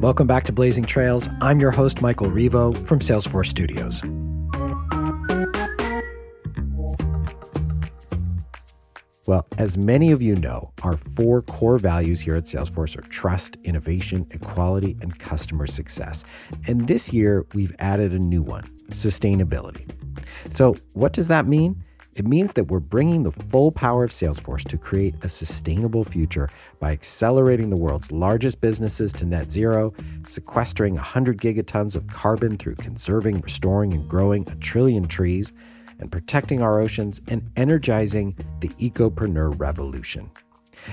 Welcome back to Blazing Trails. I'm your host, Michael Revo from Salesforce Studios. Well, as many of you know, our four core values here at Salesforce are trust, innovation, equality, and customer success. And this year, we've added a new one, sustainability. So what does that mean? It means that we're bringing the full power of Salesforce to create a sustainable future by accelerating the world's largest businesses to net zero, sequestering 100 gigatons of carbon through conserving, restoring, and growing 1 trillion trees, and protecting our oceans, and energizing the ecopreneur revolution.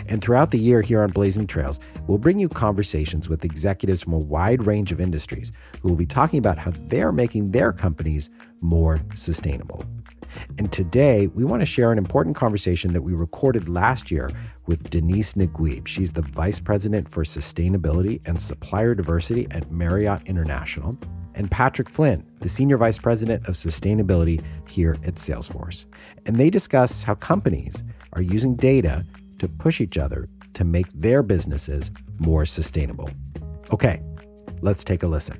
And throughout the year here on Blazing Trails, we'll bring you conversations with executives from a wide range of industries who will be talking about how they're making their companies more sustainable. And today, we want to share an important conversation that we recorded last year with Denise Naguib. She's the Vice President for Sustainability and Supplier Diversity at Marriott International, and Patrick Flynn, the Senior Vice President of Sustainability here at Salesforce. And they discuss how companies are using data to push each other to make their businesses more sustainable. Okay, let's take a listen.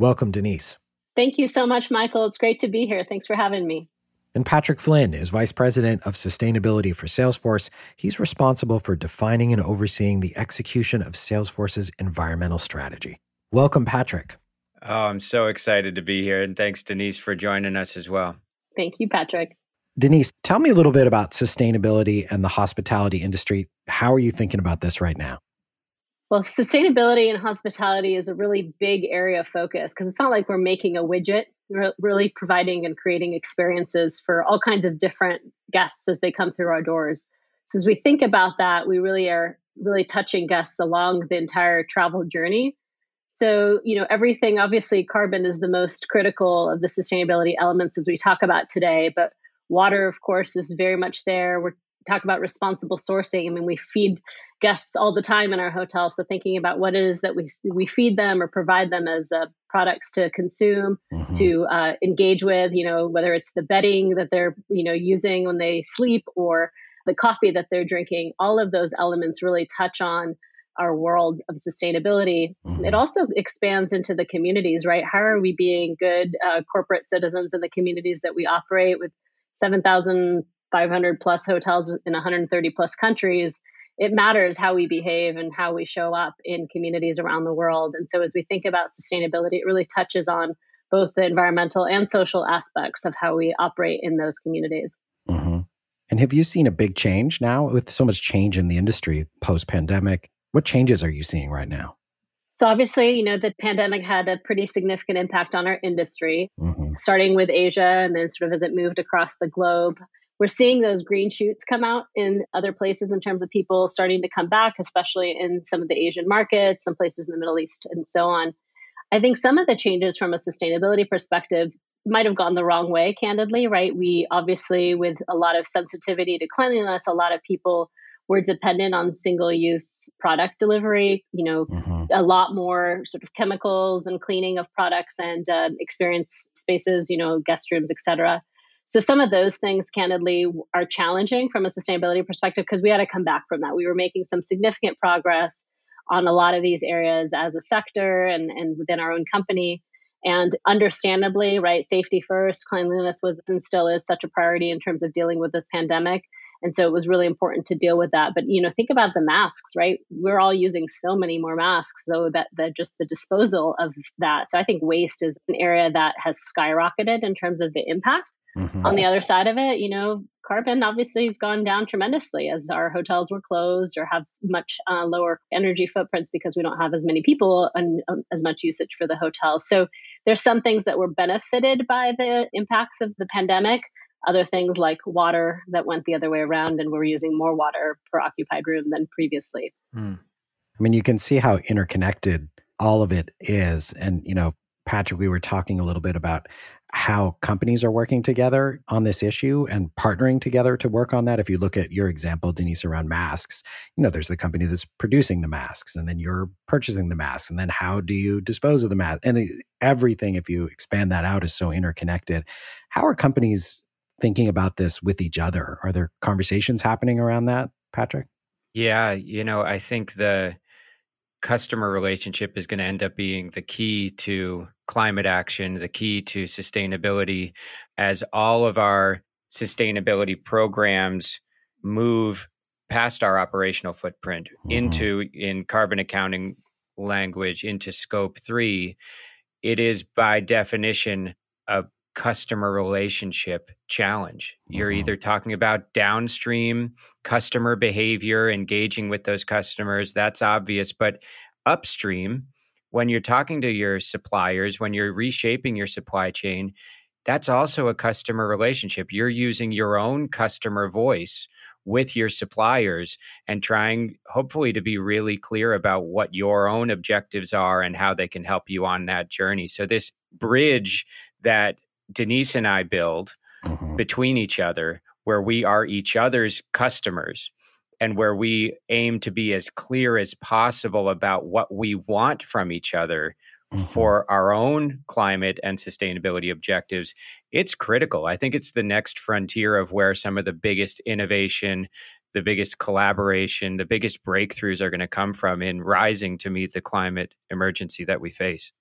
Welcome, Denise. Thank you so much, Michael. It's great to be here. Thanks for having me. And Patrick Flynn is Vice President of Sustainability for Salesforce. He's responsible for defining and overseeing the execution of Salesforce's environmental strategy. Welcome, Patrick. Oh, I'm so excited to be here. And thanks, Denise, for joining us as well. Thank you, Patrick. Denise, tell me a little bit about sustainability and the hospitality industry. How are you thinking about this right now? Well, sustainability in hospitality is a really big area of focus because it's not like we're making a widget. We're really providing and creating experiences for all kinds of different guests as they come through our doors. So as we think about that, we are really touching guests along the entire travel journey. So, everything, obviously, carbon is the most critical of the sustainability elements as we talk about today. But water, of course, is very much there. We're talk about responsible sourcing. I mean, we feed guests all the time in our hotel. So thinking about what it is that we feed them or provide them as products to consume, to engage with, whether it's the bedding that they're, using when they sleep or the coffee that they're drinking, all of those elements really touch on our world of sustainability. It also expands into the communities, right? How are we being good corporate citizens in the communities that we operate with 7,500 plus hotels in 130 plus countries? It matters how we behave and how we show up in communities around the world. And so as we think about sustainability, it really touches on both the environmental and social aspects of how we operate in those communities. And have you seen a big change now with so much change in the industry post-pandemic? What changes are you seeing right now? So obviously, the pandemic had a pretty significant impact on our industry, starting with Asia and then sort of as it moved across the globe. We're seeing those green shoots come out in other places in terms of people starting to come back, especially in some of the Asian markets, some places in the Middle East, and so on. I think some of the changes from a sustainability perspective might have gone the wrong way, candidly, right? We obviously, with a lot of sensitivity to cleanliness, a lot of people were dependent on single-use product delivery, a lot more sort of chemicals and cleaning of products and experience spaces, guest rooms, et cetera. So some of those things, candidly, are challenging from a sustainability perspective because we had to come back from that. We were making some significant progress on a lot of these areas as a sector and within our own company. And understandably, right, safety first, cleanliness was and still is such a priority in terms of dealing with this pandemic. And so it was really important to deal with that. But, think about the masks, right? We're all using so many more masks, so that just the disposal of that. So I think waste is an area that has skyrocketed in terms of the impact. On the other side of it, carbon obviously has gone down tremendously as our hotels were closed or have much lower energy footprints because we don't have as many people and as much usage for the hotels. So there's some things that were benefited by the impacts of the pandemic, other things like water that went the other way around and we're using more water per occupied room than previously. I mean, you can see how interconnected all of it is. And, Patrick, we were talking a little bit about how companies are working together on this issue and partnering together to work on that. If you look at your example, Denise, around masks, there's the company that's producing the masks and then you're purchasing the masks and then how do you dispose of the mask? And everything, if you expand that out, is so interconnected. How are companies thinking about this with each other? Are there conversations happening around that? Patrick? Yeah, I think the customer relationship is going to end up being the key to climate action, the key to sustainability, as all of our sustainability programs move past our operational footprint into, in carbon accounting language, into scope 3. It is by definition a customer relationship challenge. You're either talking about downstream customer behavior, engaging with those customers, that's obvious, but upstream, when you're talking to your suppliers, when you're reshaping your supply chain, that's also a customer relationship. You're using your own customer voice with your suppliers and trying, hopefully, to be really clear about what your own objectives are and how they can help you on that journey. So this bridge that Denise and I build between each other, where we are each other's customers and where we aim to be as clear as possible about what we want from each other for our own climate and sustainability objectives, it's critical. I think it's the next frontier of where some of the biggest innovation, the biggest collaboration, the biggest breakthroughs are going to come from in rising to meet the climate emergency that we face.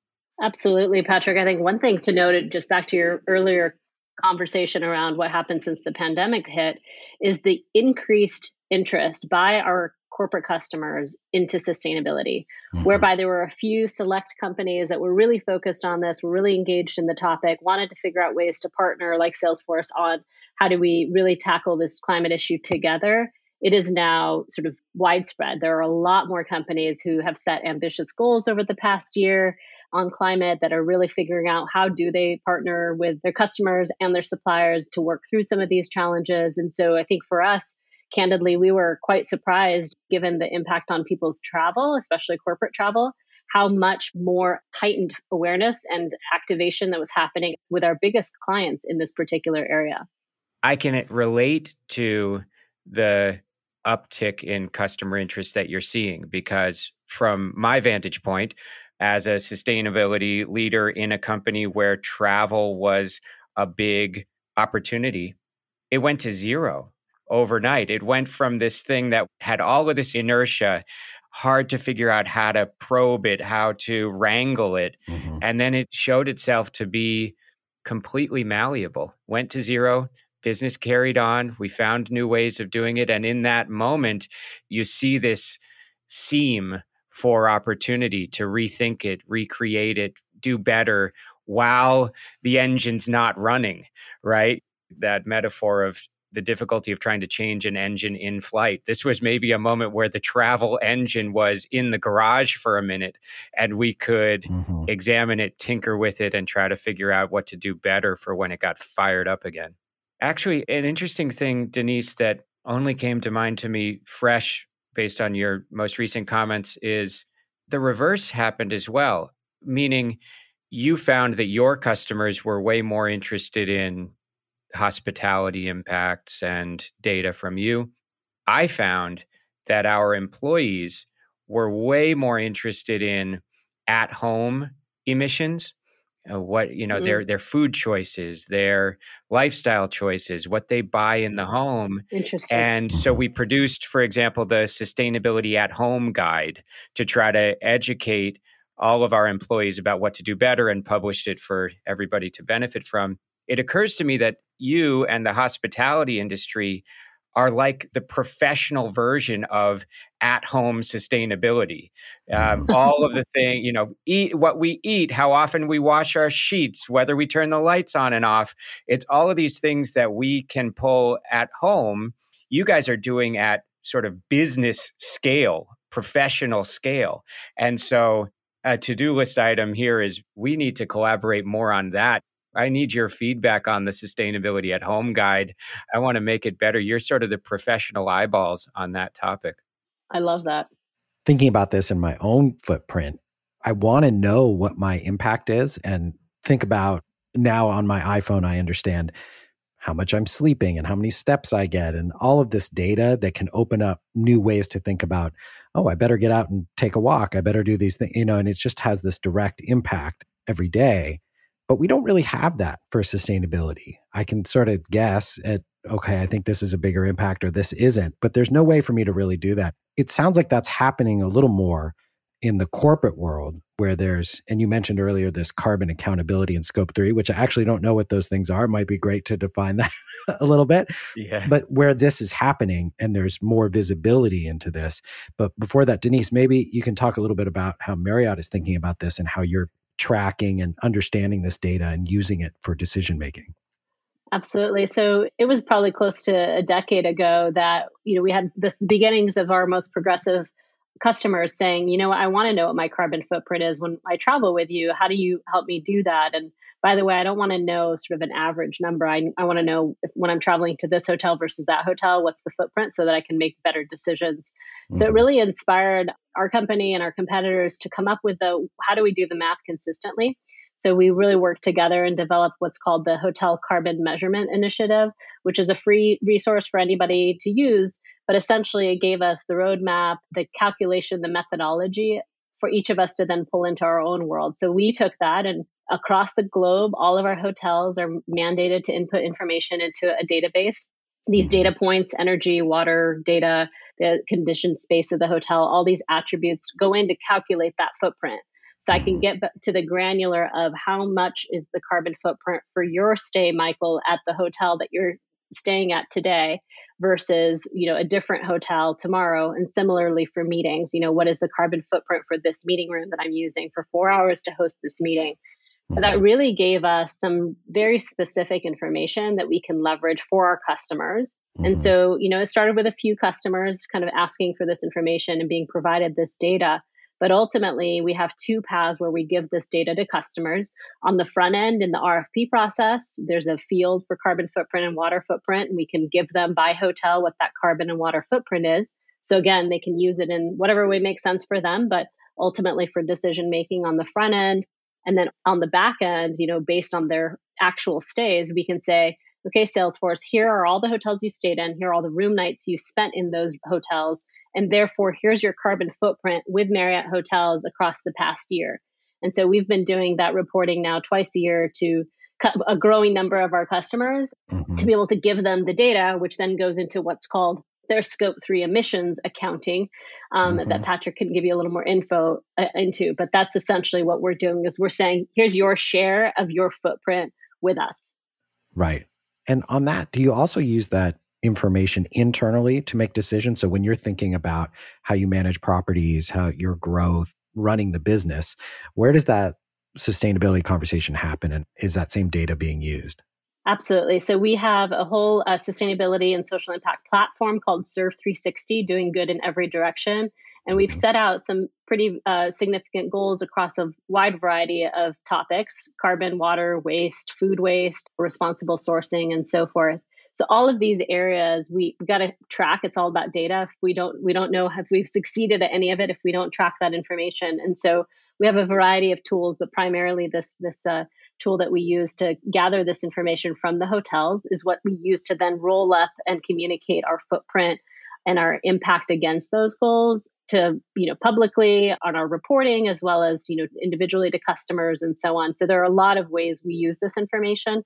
Absolutely, Patrick. I think one thing to note, just back to your earlier conversation around what happened since the pandemic hit, is the increased interest by our corporate customers into sustainability, whereby there were a few select companies that were really focused on this, were really engaged in the topic, wanted to figure out ways to partner like Salesforce on how do we really tackle this climate issue together. It is now sort of widespread. There are a lot more companies who have set ambitious goals over the past year on climate that are really figuring out how do they partner with their customers and their suppliers to work through some of these challenges. And so I think for us, candidly, we were quite surprised, given the impact on people's travel, especially corporate travel, how much more heightened awareness and activation that was happening with our biggest clients in this particular area. I can relate to the uptick in customer interest that you're seeing, because from my vantage point, as a sustainability leader in a company where travel was a big opportunity, it went to zero overnight. It went from this thing that had all of this inertia, hard to figure out how to probe it, how to wrangle it. And then it showed itself to be completely malleable, went to zero. Business carried on. We found new ways of doing it. And in that moment, you see this seam for opportunity to rethink it, recreate it, do better while the engine's not running, right? That metaphor of the difficulty of trying to change an engine in flight. This was maybe a moment where the travel engine was in the garage for a minute, and we could examine it, tinker with it, and try to figure out what to do better for when it got fired up again. Actually, an interesting thing, Denise, that only came to mind to me fresh based on your most recent comments is the reverse happened as well, meaning you found that your customers were way more interested in hospitality impacts and data from you. I found that our employees were way more interested in at-home emissions. What, their food choices, their lifestyle choices, what they buy in the home. Interesting. And so we produced, for example, the Sustainability at Home Guide to try to educate all of our employees about what to do better, and published it for everybody to benefit from. It occurs to me that you and the hospitality industry are like the professional version of at-home sustainability. All of the thing, eat what we eat, how often we wash our sheets, whether we turn the lights on and off. It's all of these things that we can pull at home. You guys are doing at sort of business scale, professional scale. And so a to-do list item here is we need to collaborate more on that. I need your feedback on the Sustainability at Home Guide. I want to make it better. You're sort of the professional eyeballs on that topic. I love that. Thinking about this in my own footprint, I want to know what my impact is and think about now on my iPhone, I understand how much I'm sleeping and how many steps I get and all of this data that can open up new ways to think about, I better get out and take a walk. I better do these things, and it just has this direct impact every day. But we don't really have that for sustainability. I can sort of guess at okay, I think this is a bigger impact or this isn't, but there's no way for me to really do that. It sounds like that's happening a little more in the corporate world where there's, and you mentioned earlier, this carbon accountability and scope 3, which I actually don't know what those things are. Might be great to define that a little bit, yeah. But where this is happening and there's more visibility into this. But before that, Denise, maybe you can talk a little bit about how Marriott is thinking about this and how you're tracking and understanding this data and using it for decision-making. Absolutely. So it was probably close to a decade ago that, we had the beginnings of our most progressive customers saying, I want to know what my carbon footprint is when I travel with you. How do you help me do that? And by the way, I don't want to know sort of an average number. I want to know if, when I'm traveling to this hotel versus that hotel, what's the footprint so that I can make better decisions. Mm-hmm. So it really inspired our company and our competitors to come up with how do we do the math consistently? So we really worked together and developed what's called the Hotel Carbon Measurement Initiative, which is a free resource for anybody to use. But essentially, it gave us the roadmap, the calculation, the methodology for each of us to then pull into our own world. So we took that, and across the globe, all of our hotels are mandated to input information into a database. These data points, energy, water data, the conditioned space of the hotel, all these attributes go in to calculate that footprint. So I can get to the granular of how much is the carbon footprint for your stay, Michael, at the hotel that you're staying at today versus, a different hotel tomorrow. And similarly for meetings, what is the carbon footprint for this meeting room that I'm using for 4 hours to host this meeting? So that really gave us some very specific information that we can leverage for our customers. And so, it started with a few customers kind of asking for this information and being provided this data. But ultimately, we have two paths where we give this data to customers. On the front end, in the RFP process, there's a field for carbon footprint and water footprint, and we can give them by hotel what that carbon and water footprint is. So again, they can use it in whatever way makes sense for them, but ultimately for decision making on the front end. And then on the back end, based on their actual stays, we can say, okay, Salesforce, here are all the hotels you stayed in, here are all the room nights you spent in those hotels, and therefore, here's your carbon footprint with Marriott Hotels across the past year. And so we've been doing that reporting now twice a year to a growing number of our customers to be able to give them the data, which then goes into what's called their Scope 3 emissions accounting that Patrick can give you a little more info into. But that's essentially what we're doing is we're saying, here's your share of your footprint with us. Right. And on that, do you also use that information internally to make decisions? So when you're thinking about how you manage properties, how your growth, running the business, where does that sustainability conversation happen? And is that same data being used? Absolutely. So we have a whole sustainability and social impact platform called Serve 360, doing good in every direction. And we've set out some pretty significant goals across a wide variety of topics, carbon, water, waste, food waste, responsible sourcing, and so forth. So all of these areas we got to track. It's all about data. If we don't know if we've succeeded at any of it if we don't track that information. And so we have a variety of tools, but primarily this tool that we use to gather this information from the hotels is what we use to then roll up and communicate our footprint and our impact against those goals to publicly on our reporting as well as individually to customers and so on. So there are a lot of ways we use this information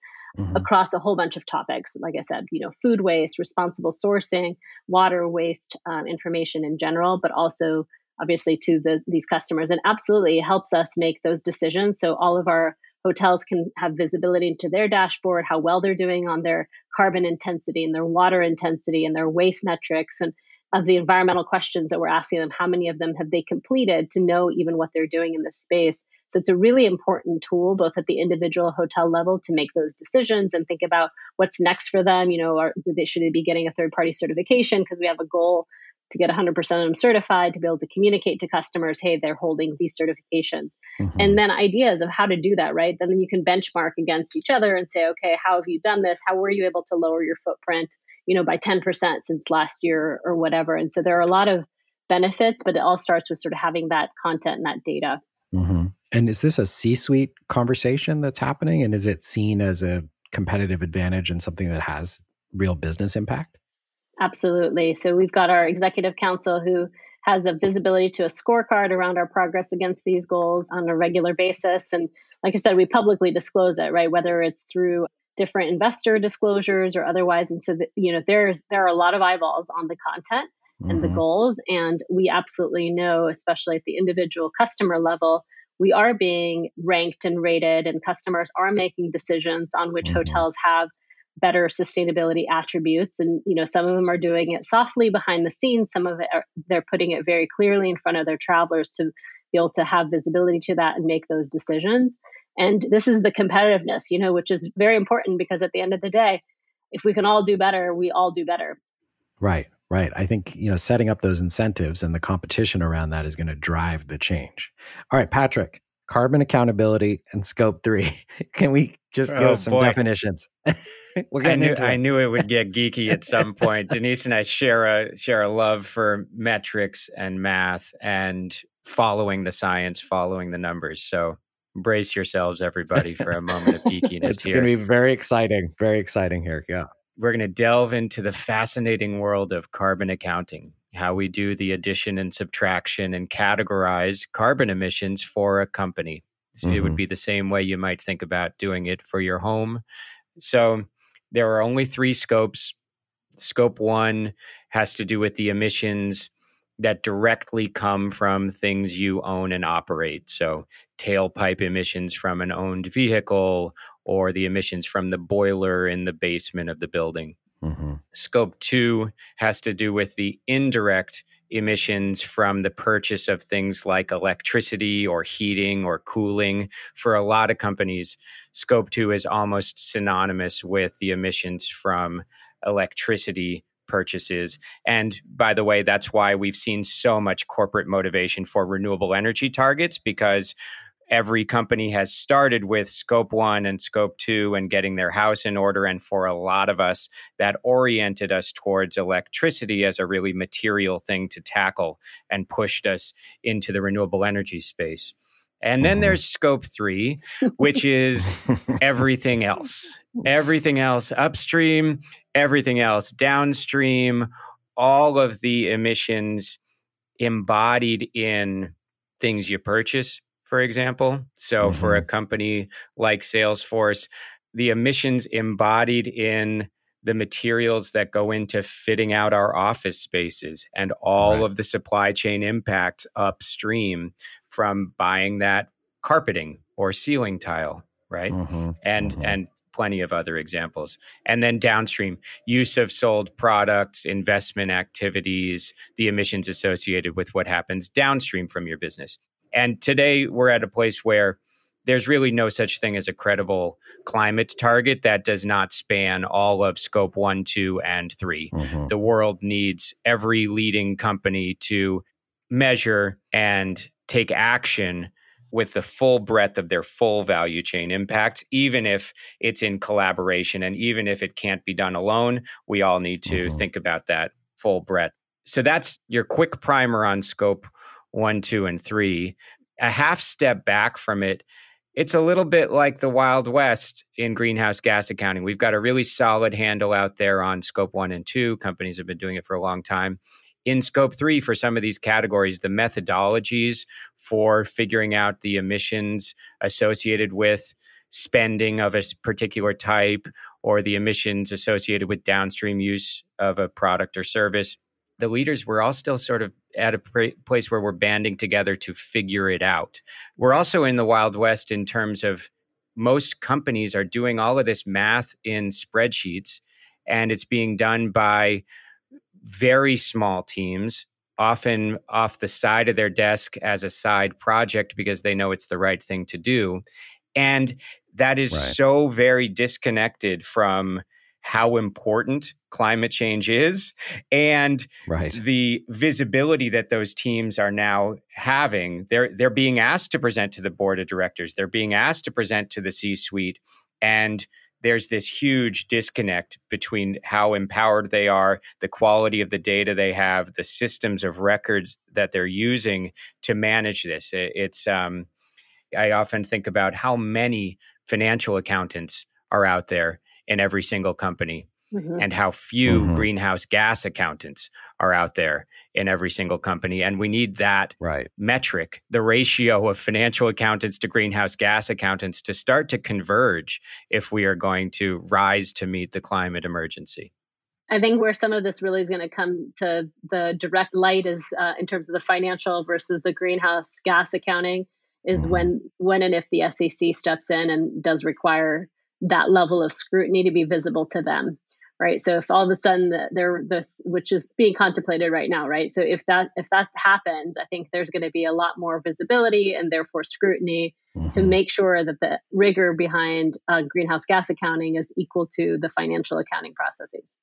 across a whole bunch of topics. Like I said, food waste, responsible sourcing, water waste, information in general, but also obviously to these customers, and absolutely helps us make those decisions. So all of our hotels can have visibility into their dashboard, how well they're doing on their carbon intensity and their water intensity and their waste metrics and of the environmental questions that we're asking them, how many of them have they completed to know even what they're doing in this space. So it's a really important tool, both at the individual hotel level to make those decisions and think about what's next for them. Should they be getting a third-party certification? Because we have a goal to get 100% of them certified, to be able to communicate to customers, hey, they're holding these certifications. And then ideas of how to do that, right? Then you can benchmark against each other and say, okay, how have you done this? How were you able to lower your footprint, by 10% since last year or whatever? And so there are a lot of benefits, but it all starts with sort of having that content and that data. And is this a C-suite conversation that's happening? And is it seen as a competitive advantage and something that has real business impact? Absolutely. So we've got our executive council who has a visibility to a scorecard around our progress against these goals on a regular basis. And like I said, we publicly disclose it, right? Whether it's through different investor disclosures or otherwise. And so, there are a lot of eyeballs on the content and the goals. And we absolutely know, especially at the individual customer level, we are being ranked and rated, and customers are making decisions on which hotels have better sustainability attributes. And, some of them are doing it softly behind the scenes. Some of it, they're putting it very clearly in front of their travelers to be able to have visibility to that and make those decisions. And this is the competitiveness, which is very important, because at the end of the day, if we can all do better, we all do better. Right. I think, setting up those incentives and the competition around that is going to drive the change. All right, Patrick, carbon accountability and scope 3. Can we just go some definitions? We're getting into it. I knew it would get geeky at some point. Denise and I share a love for metrics and math and following the science, following the numbers. So brace yourselves, everybody, for a moment of geekiness. It's here. It's going to be very exciting here. Yeah. We're going to delve into the fascinating world of carbon accounting, how we do the addition and subtraction and categorize carbon emissions for a company. So it would be the same way you might think about doing it for your home. So there are only 3 scopes. Scope 1 has to do with the emissions that directly come from things you own and operate. So tailpipe emissions from an owned vehicle, or the emissions from the boiler in the basement of the building. Scope 2 has to do with the indirect emissions from the purchase of things like electricity or heating or cooling. For a lot of companies, Scope 2 is almost synonymous with the emissions from electricity purchases. And by the way, that's why we've seen so much corporate motivation for renewable energy targets, because every company has started with Scope 1 and Scope 2 and getting their house in order. And for a lot of us, that oriented us towards electricity as a really material thing to tackle and pushed us into the renewable energy space. And then there's Scope 3, which is everything else. Everything else upstream, everything else downstream, all of the emissions embodied in things you purchase, for example. So for a company like Salesforce, the emissions embodied in the materials that go into fitting out our office spaces and all of the supply chain impacts upstream from buying that carpeting or ceiling tile, right? And plenty of other examples. And then downstream, use of sold products, investment activities, the emissions associated with what happens downstream from your business. And today we're at a place where there's really no such thing as a credible climate target that does not span all of Scope 1, 2, and 3. The world needs every leading company to measure and take action with the full breadth of their full value chain impacts, even if it's in collaboration and even if it can't be done alone. We all need to think about that full breadth. So that's your quick primer on Scope 1, 2, and 3. A half step back from it, it's a little bit like the Wild West in greenhouse gas accounting. We've got a really solid handle out there on Scope 1 and 2. Companies have been doing it for a long time. In Scope 3, for some of these categories, the methodologies for figuring out the emissions associated with spending of a particular type or the emissions associated with downstream use of a product or service, the leaders were all still sort of at a place where we're banding together to figure it out. We're also in the Wild West in terms of most companies are doing all of this math in spreadsheets, and it's being done by very small teams, often off the side of their desk as a side project because they know it's the right thing to do. And that is so very disconnected from how important climate change is and the visibility that those teams are now having. They're being asked to present to the board of directors. They're being asked to present to the C-suite. And there's this huge disconnect between how empowered they are, the quality of the data they have, the systems of records that they're using to manage this. It's I often think about how many financial accountants are out there in every single company and how few greenhouse gas accountants are out there in every single company. And we need that metric, the ratio of financial accountants to greenhouse gas accountants, to start to converge if we are going to rise to meet the climate emergency. I think where some of this really is going to come to the direct light is in terms of the financial versus the greenhouse gas accounting is when and if the SEC steps in and does require that level of scrutiny to be visible to them, right? So if all of a sudden which is being contemplated right now, right? So if that happens, I think there's going to be a lot more visibility and therefore scrutiny to make sure that the rigor behind greenhouse gas accounting is equal to the financial accounting processes.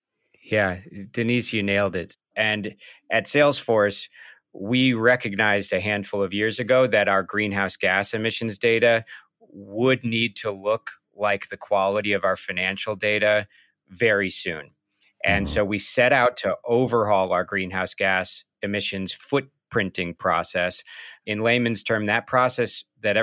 Yeah, Denise, you nailed it. And at Salesforce, we recognized a handful of years ago that our greenhouse gas emissions data would need to look like the quality of our financial data very soon. And so we set out to overhaul our greenhouse gas emissions footprinting process. In layman's term, that process that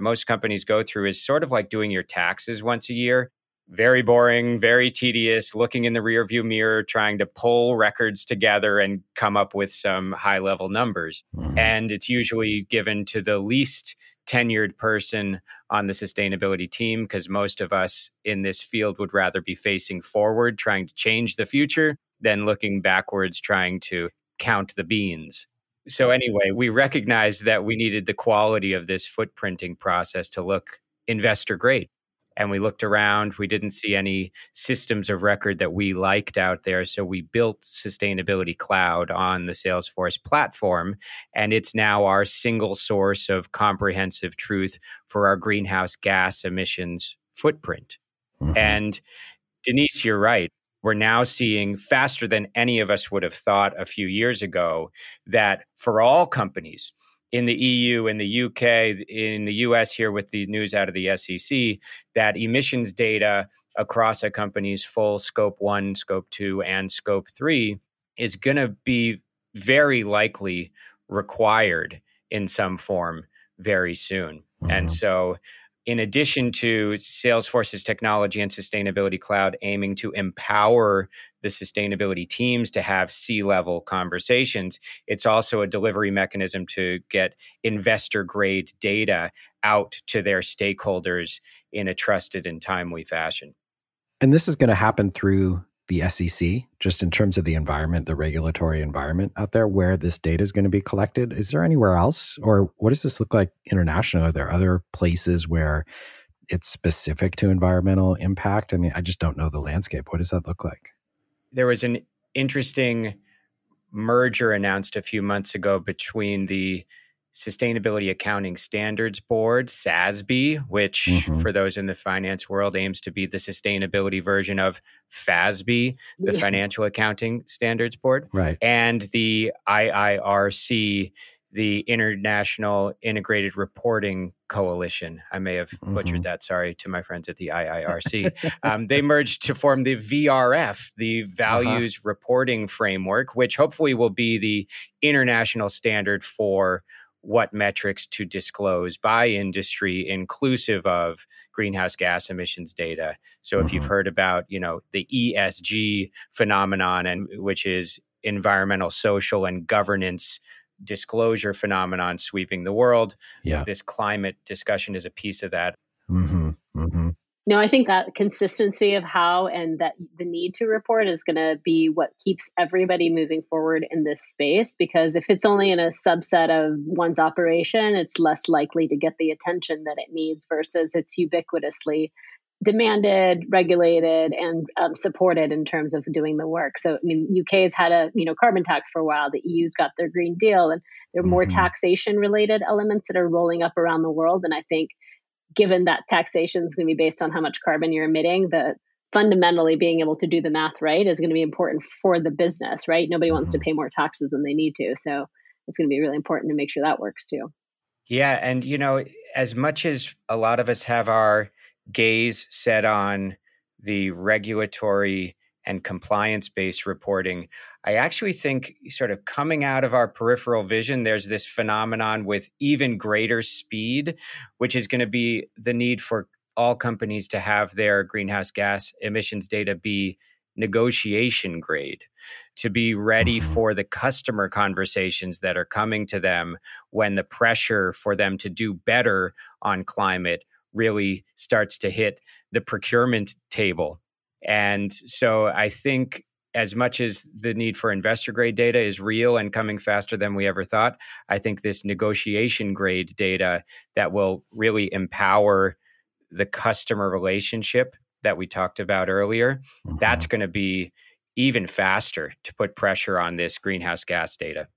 most companies go through is sort of like doing your taxes once a year. Very boring, very tedious, looking in the rearview mirror, trying to pull records together and come up with some high-level numbers. And it's usually given to the least tenured person on the sustainability team, because most of us in this field would rather be facing forward, trying to change the future, than looking backwards, trying to count the beans. So anyway, we recognized that we needed the quality of this footprinting process to look investor grade. And we looked around, we didn't see any systems of record that we liked out there. So we built Sustainability Cloud on the Salesforce platform. And it's now our single source of comprehensive truth for our greenhouse gas emissions footprint. And Denise, you're right. We're now seeing faster than any of us would have thought a few years ago that for all companies, in the EU, in the UK, in the US here with the news out of the SEC, that emissions data across a company's full scope 1, scope 2, and scope 3 is going to be very likely required in some form very soon. And so in addition to Salesforce's technology and Sustainability Cloud aiming to empower the sustainability teams to have C-level conversations, it's also a delivery mechanism to get investor-grade data out to their stakeholders in a trusted and timely fashion. And this is going to happen through the SEC, just in terms of the environment, the regulatory environment out there where this data is going to be collected. Is there anywhere else? Or what does this look like internationally? Are there other places where it's specific to environmental impact? I mean, I just don't know the landscape. What does that look like? There was an interesting merger announced a few months ago between the Sustainability Accounting Standards Board, SASB, which for those in the finance world aims to be the sustainability version of FASB, the Financial Accounting Standards Board, and the IIRC, the International Integrated Reporting Coalition. I may have butchered that, sorry, to my friends at the IIRC. They merged to form the VRF, the Values Reporting Framework, which hopefully will be the international standard for what metrics to disclose by industry, inclusive of greenhouse gas emissions data. So if you've heard about, the ESG phenomenon, and which is environmental, social, and governance disclosure phenomenon sweeping the world, this climate discussion is a piece of that. No, I think that consistency of how and that the need to report is going to be what keeps everybody moving forward in this space, because if it's only in a subset of one's operation, it's less likely to get the attention that it needs versus it's ubiquitously demanded, regulated, and supported in terms of doing the work. So, I mean, UK's had a carbon tax for a while. The EU's got their Green Deal, and there are more taxation-related elements that are rolling up around the world. And I think given that taxation is going to be based on how much carbon you're emitting, that fundamentally being able to do the math right is going to be important for the business, right? Nobody wants to pay more taxes than they need to. So it's going to be really important to make sure that works too. Yeah. And, as much as a lot of us have our gaze set on the regulatory and compliance-based reporting, I actually think sort of coming out of our peripheral vision, there's this phenomenon with even greater speed, which is going to be the need for all companies to have their greenhouse gas emissions data be negotiation grade, to be ready for the customer conversations that are coming to them when the pressure for them to do better on climate really starts to hit the procurement table. And so I think as much as the need for investor grade data is real and coming faster than we ever thought, I think this negotiation grade data that will really empower the customer relationship that we talked about earlier, that's going to be even faster to put pressure on this greenhouse gas data.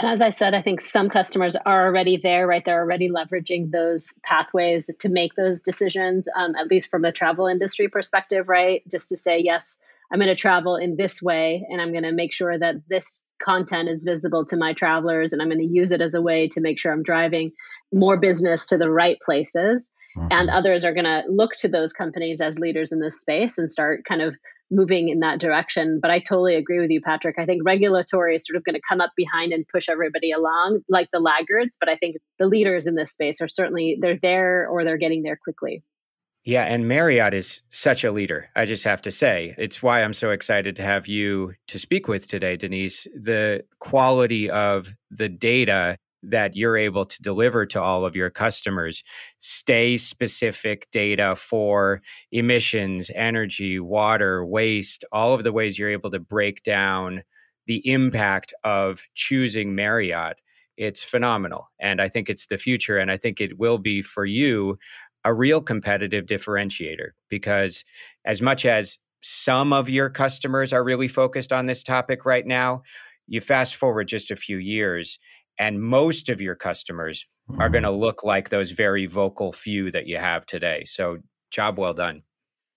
And as I said, I think some customers are already there, right? They're already leveraging those pathways to make those decisions, at least from the travel industry perspective, right? Just to say, yes, I'm going to travel in this way, and I'm going to make sure that this content is visible to my travelers, and I'm going to use it as a way to make sure I'm driving more business to the right places. And others are going to look to those companies as leaders in this space and start kind of moving in that direction. But I totally agree with you, Patrick. I think regulatory is sort of going to come up behind and push everybody along like the laggards. But I think the leaders in this space are certainly, they're there or they're getting there quickly. Yeah. And Marriott is such a leader. I just have to say, it's why I'm so excited to have you to speak with today, Denise. The quality of the data that you're able to deliver to all of your customers, stay specific data for emissions, energy, water, waste, all of the ways you're able to break down the impact of choosing Marriott. It's phenomenal. And I think it's the future. And I think it will be for you a real competitive differentiator, because as much as some of your customers are really focused on this topic right now, you fast forward just a few years and most of your customers are going to look like those very vocal few that you have today. So job well done.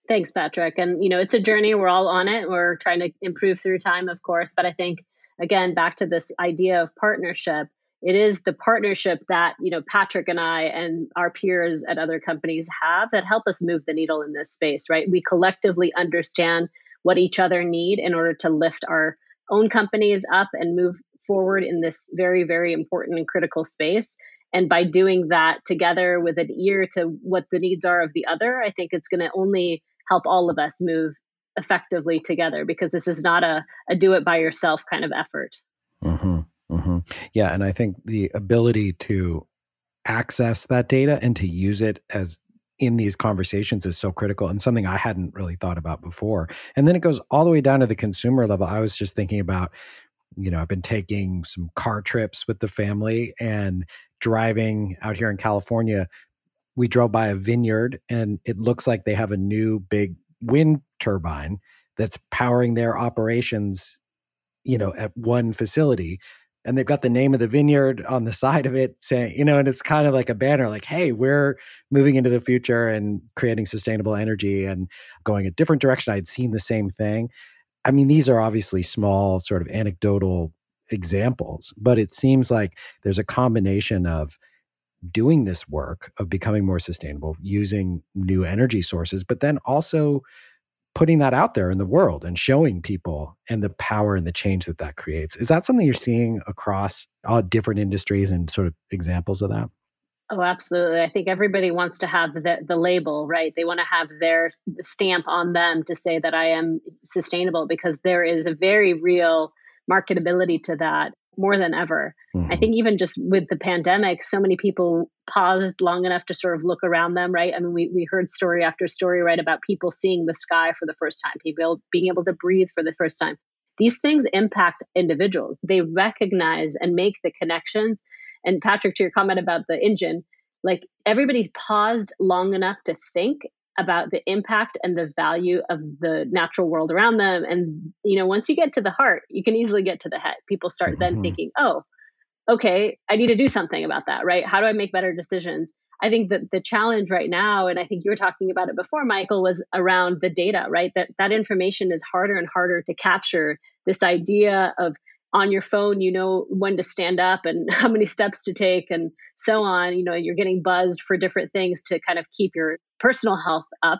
Thanks, Patrick. And, you know, it's a journey. We're all on it. We're trying to improve through time, of course. But I think, again, back to this idea of partnership, it is the partnership that, you know, Patrick and I and our peers at other companies have that help us move the needle in this space, right? We collectively understand what each other need in order to lift our own companies up and move forward in this very, very important and critical space. And by doing that together with an ear to what the needs are of the other, I think it's going to only help all of us move effectively together, because this is not a do it by yourself kind of effort. Yeah. And I think the ability to access that data and to use it as in these conversations is so critical, and something I hadn't really thought about before. And then it goes all the way down to the consumer level. I was just thinking about, you know, I've been taking some car trips with the family and driving out here in California. We drove by a vineyard, and it looks like they have a new big wind turbine that's powering their operations, you know, at one facility. And they've got the name of the vineyard on the side of it saying, you know, and it's kind of like a banner, like, hey, we're moving into the future and creating sustainable energy and going a different direction. I'd seen the same thing. I mean, these are obviously small sort of anecdotal examples, but it seems like there's a combination of doing this work, of becoming more sustainable, using new energy sources, but then also putting that out there in the world and showing people, and the power and the change that that creates. Is that something you're seeing across all different industries and sort of examples of that? Oh, absolutely. I think everybody wants to have the label, right? They want to have their stamp on them to say that I am sustainable, because there is a very real marketability to that more than ever. I think even just with the pandemic, so many people paused long enough to sort of look around them, right? I mean, we heard story after story, right, about people seeing the sky for the first time, people being able to breathe for the first time. These things impact individuals. They recognize and make the connections. And Patrick, to your comment about the engine, like everybody's paused long enough to think about the impact and the value of the natural world around them. And, you know, once you get to the heart, you can easily get to the head. People start then thinking, oh, okay, I need to do something about that, right? How do I make better decisions? I think that the challenge right now, and I think you were talking about it before, Michael, was around the data, right? That information is harder and harder to capture. This idea of on your phone, you know when to stand up and how many steps to take and so on. You know, you're getting buzzed for different things to kind of keep your personal health up.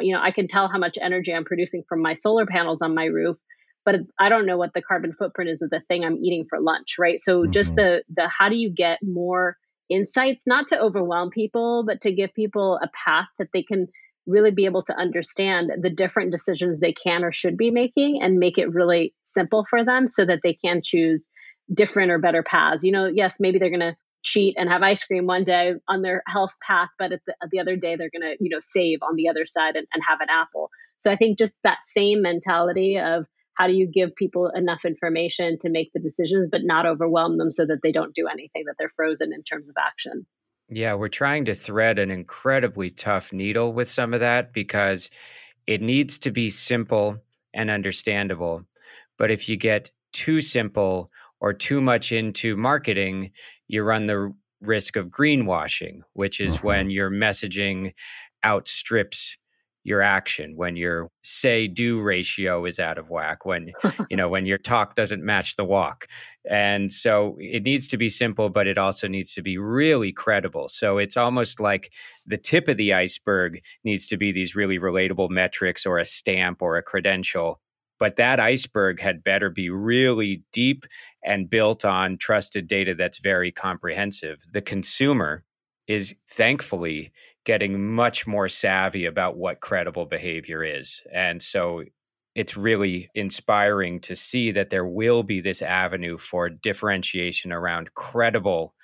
You know, I can tell how much energy I'm producing from my solar panels on my roof, but I don't know what the carbon footprint is of the thing I'm eating for lunch, right? So just the how do you get more insights, not to overwhelm people, but to give people a path that they can really be able to understand the different decisions they can or should be making and make it really simple for them so that they can choose different or better paths. You know, yes, maybe they're going to cheat and have ice cream one day on their health path, but at the other day, they're going to, you know, save on the other side and have an apple. So I think just that same mentality of how do you give people enough information to make the decisions, but not overwhelm them so that they don't do anything, that they're frozen in terms of action. Yeah, we're trying to thread an incredibly tough needle with some of that because it needs to be simple and understandable. But if you get too simple or too much into marketing, you run the risk of greenwashing, which is when your messaging outstrips your action, when your say-do ratio is out of whack, when when your talk doesn't match the walk. And so it needs to be simple, but it also needs to be really credible. So it's almost like the tip of the iceberg needs to be these really relatable metrics or a stamp or a credential. But that iceberg had better be really deep and built on trusted data that's very comprehensive. The consumer is thankfully getting much more savvy about what credible behavior is. And so it's really inspiring to see that there will be this avenue for differentiation around credible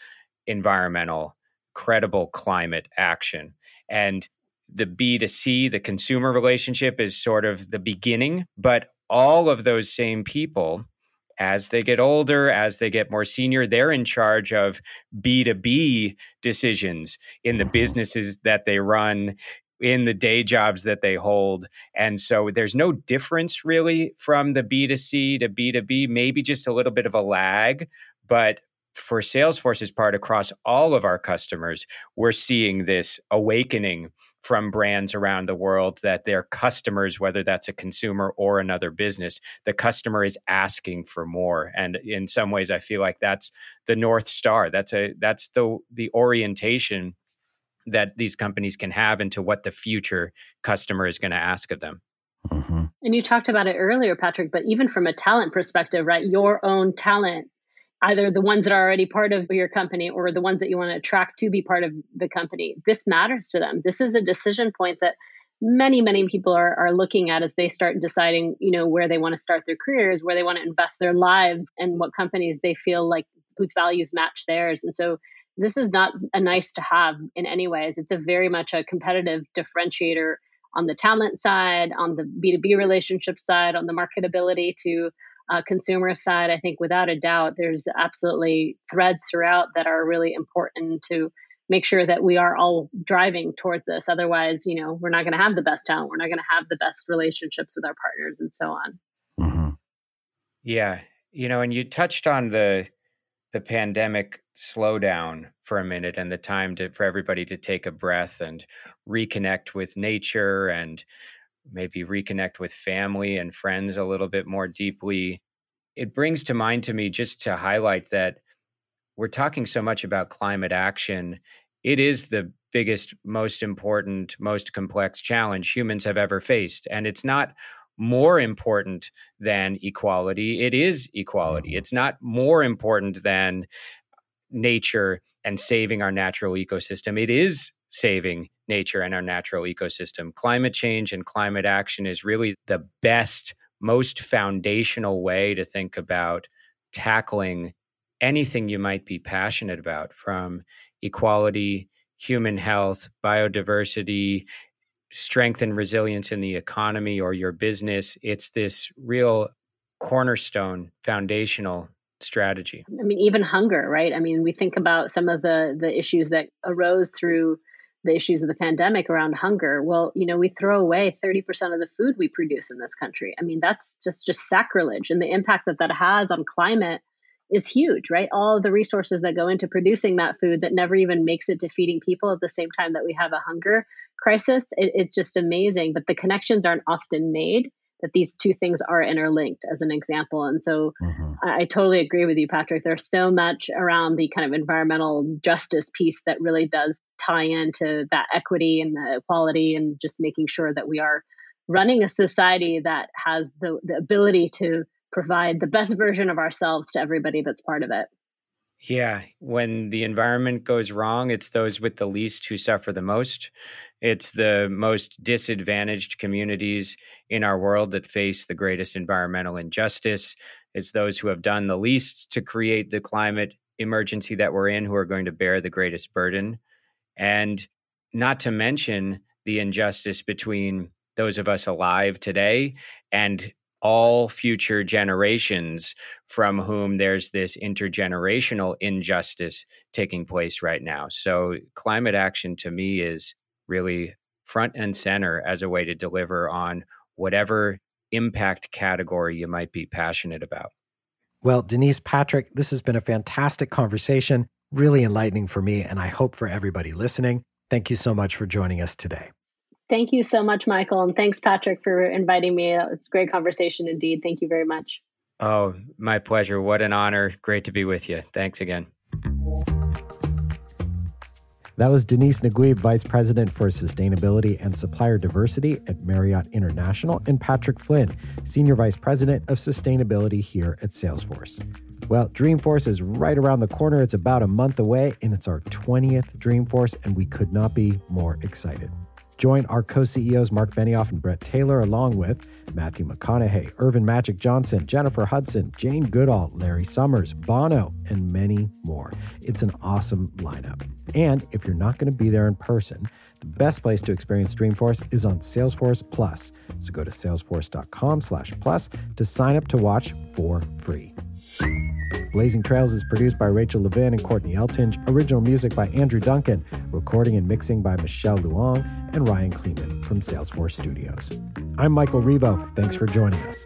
environmental, credible climate action. And the B2C, the consumer relationship, is sort of the beginning, but all of those same people, as they get older, as they get more senior, they're in charge of B2B decisions in the businesses that they run, in the day jobs that they hold. And so there's no difference really from the B2C to B2B, maybe just a little bit of a lag. But for Salesforce's part, across all of our customers, we're seeing this awakening from brands around the world that their customers, whether that's a consumer or another business, the customer is asking for more. And in some ways, I feel like that's the North Star. That's the orientation that these companies can have into what the future customer is going to ask of them. Mm-hmm. And you talked about it earlier, Patrick, but even from a talent perspective, right? Your own talent, either the ones that are already part of your company or the ones that you want to attract to be part of the company. This matters to them. This is a decision point that many, many people are looking at as they start deciding, you know, where they want to start their careers, where they want to invest their lives, and what companies they feel like whose values match theirs. And so this is not a nice to have in any ways. It's a very much a competitive differentiator on the talent side, on the B2B relationship side, on the marketability to consumer side. I think without a doubt, there's absolutely threads throughout that are really important to make sure that we are all driving towards this. Otherwise, you know, we're not going to have the best talent. We're not going to have the best relationships with our partners and so on. Mm-hmm. Yeah. You know, and you touched on the pandemic slowdown for a minute and the time for everybody to take a breath and reconnect with nature and maybe reconnect with family and friends a little bit more deeply. It brings to mind to me just to highlight that we're talking so much about climate action. It is the biggest, most important, most complex challenge humans have ever faced. And it's not more important than equality. It is equality. It's not more important than nature and saving our natural ecosystem. It is saving nature and our natural ecosystem. Climate change and climate action is really the best, most foundational way to think about tackling anything you might be passionate about, from equality, human health, biodiversity, strength and resilience in the economy or your business. It's this real cornerstone, foundational strategy. I mean, even hunger, right? I mean, we think about some of the issues that arose through the issues of the pandemic around hunger. Well, you know, we throw away 30% of the food we produce in this country. I mean, that's just sacrilege. And the impact that has on climate is huge, right? All the resources that go into producing that food that never even makes it to feeding people at the same time that we have a hunger crisis. It's just amazing. But the connections aren't often made that these two things are interlinked, as an example. And so I totally agree with you, Patrick. There's so much around the kind of environmental justice piece that really does tie into that equity and the equality and just making sure that we are running a society that has the ability to provide the best version of ourselves to everybody that's part of it. Yeah. When the environment goes wrong, it's those with the least who suffer the most. It's the most disadvantaged communities in our world that face the greatest environmental injustice. It's those who have done the least to create the climate emergency that we're in who are going to bear the greatest burden. And not to mention the injustice between those of us alive today and all future generations from whom there's this intergenerational injustice taking place right now. So climate action to me is really front and center as a way to deliver on whatever impact category you might be passionate about. Well, Denise, Patrick, this has been a fantastic conversation, really enlightening for me, and I hope for everybody listening. Thank you so much for joining us today. Thank you so much, Michael. And thanks, Patrick, for inviting me. It's a great conversation indeed. Thank you very much. Oh, my pleasure. What an honor. Great to be with you. Thanks again. That was Denise Naguib, Vice President for Sustainability and Supplier Diversity at Marriott International, and Patrick Flynn, Senior Vice President of Sustainability here at Salesforce. Well, Dreamforce is right around the corner. It's about a month away, and it's our 20th Dreamforce, and we could not be more excited. Join our co-CEOs Mark Benioff and Brett Taylor, along with Matthew McConaughey, Irvin Magic Johnson, Jennifer Hudson, Jane Goodall, Larry Summers, Bono, and many more. It's an awesome lineup. And if you're not going to be there in person, the best place to experience Dreamforce is on Salesforce Plus. So go to salesforce.com/plus to sign up to watch for free. Blazing Trails is produced by Rachel Levin and Courtney Eltinge. Original music by Andrew Duncan. Recording and mixing by Michelle Luong and Ryan Kleeman from Salesforce Studios. I'm Michael Revo. Thanks for joining us.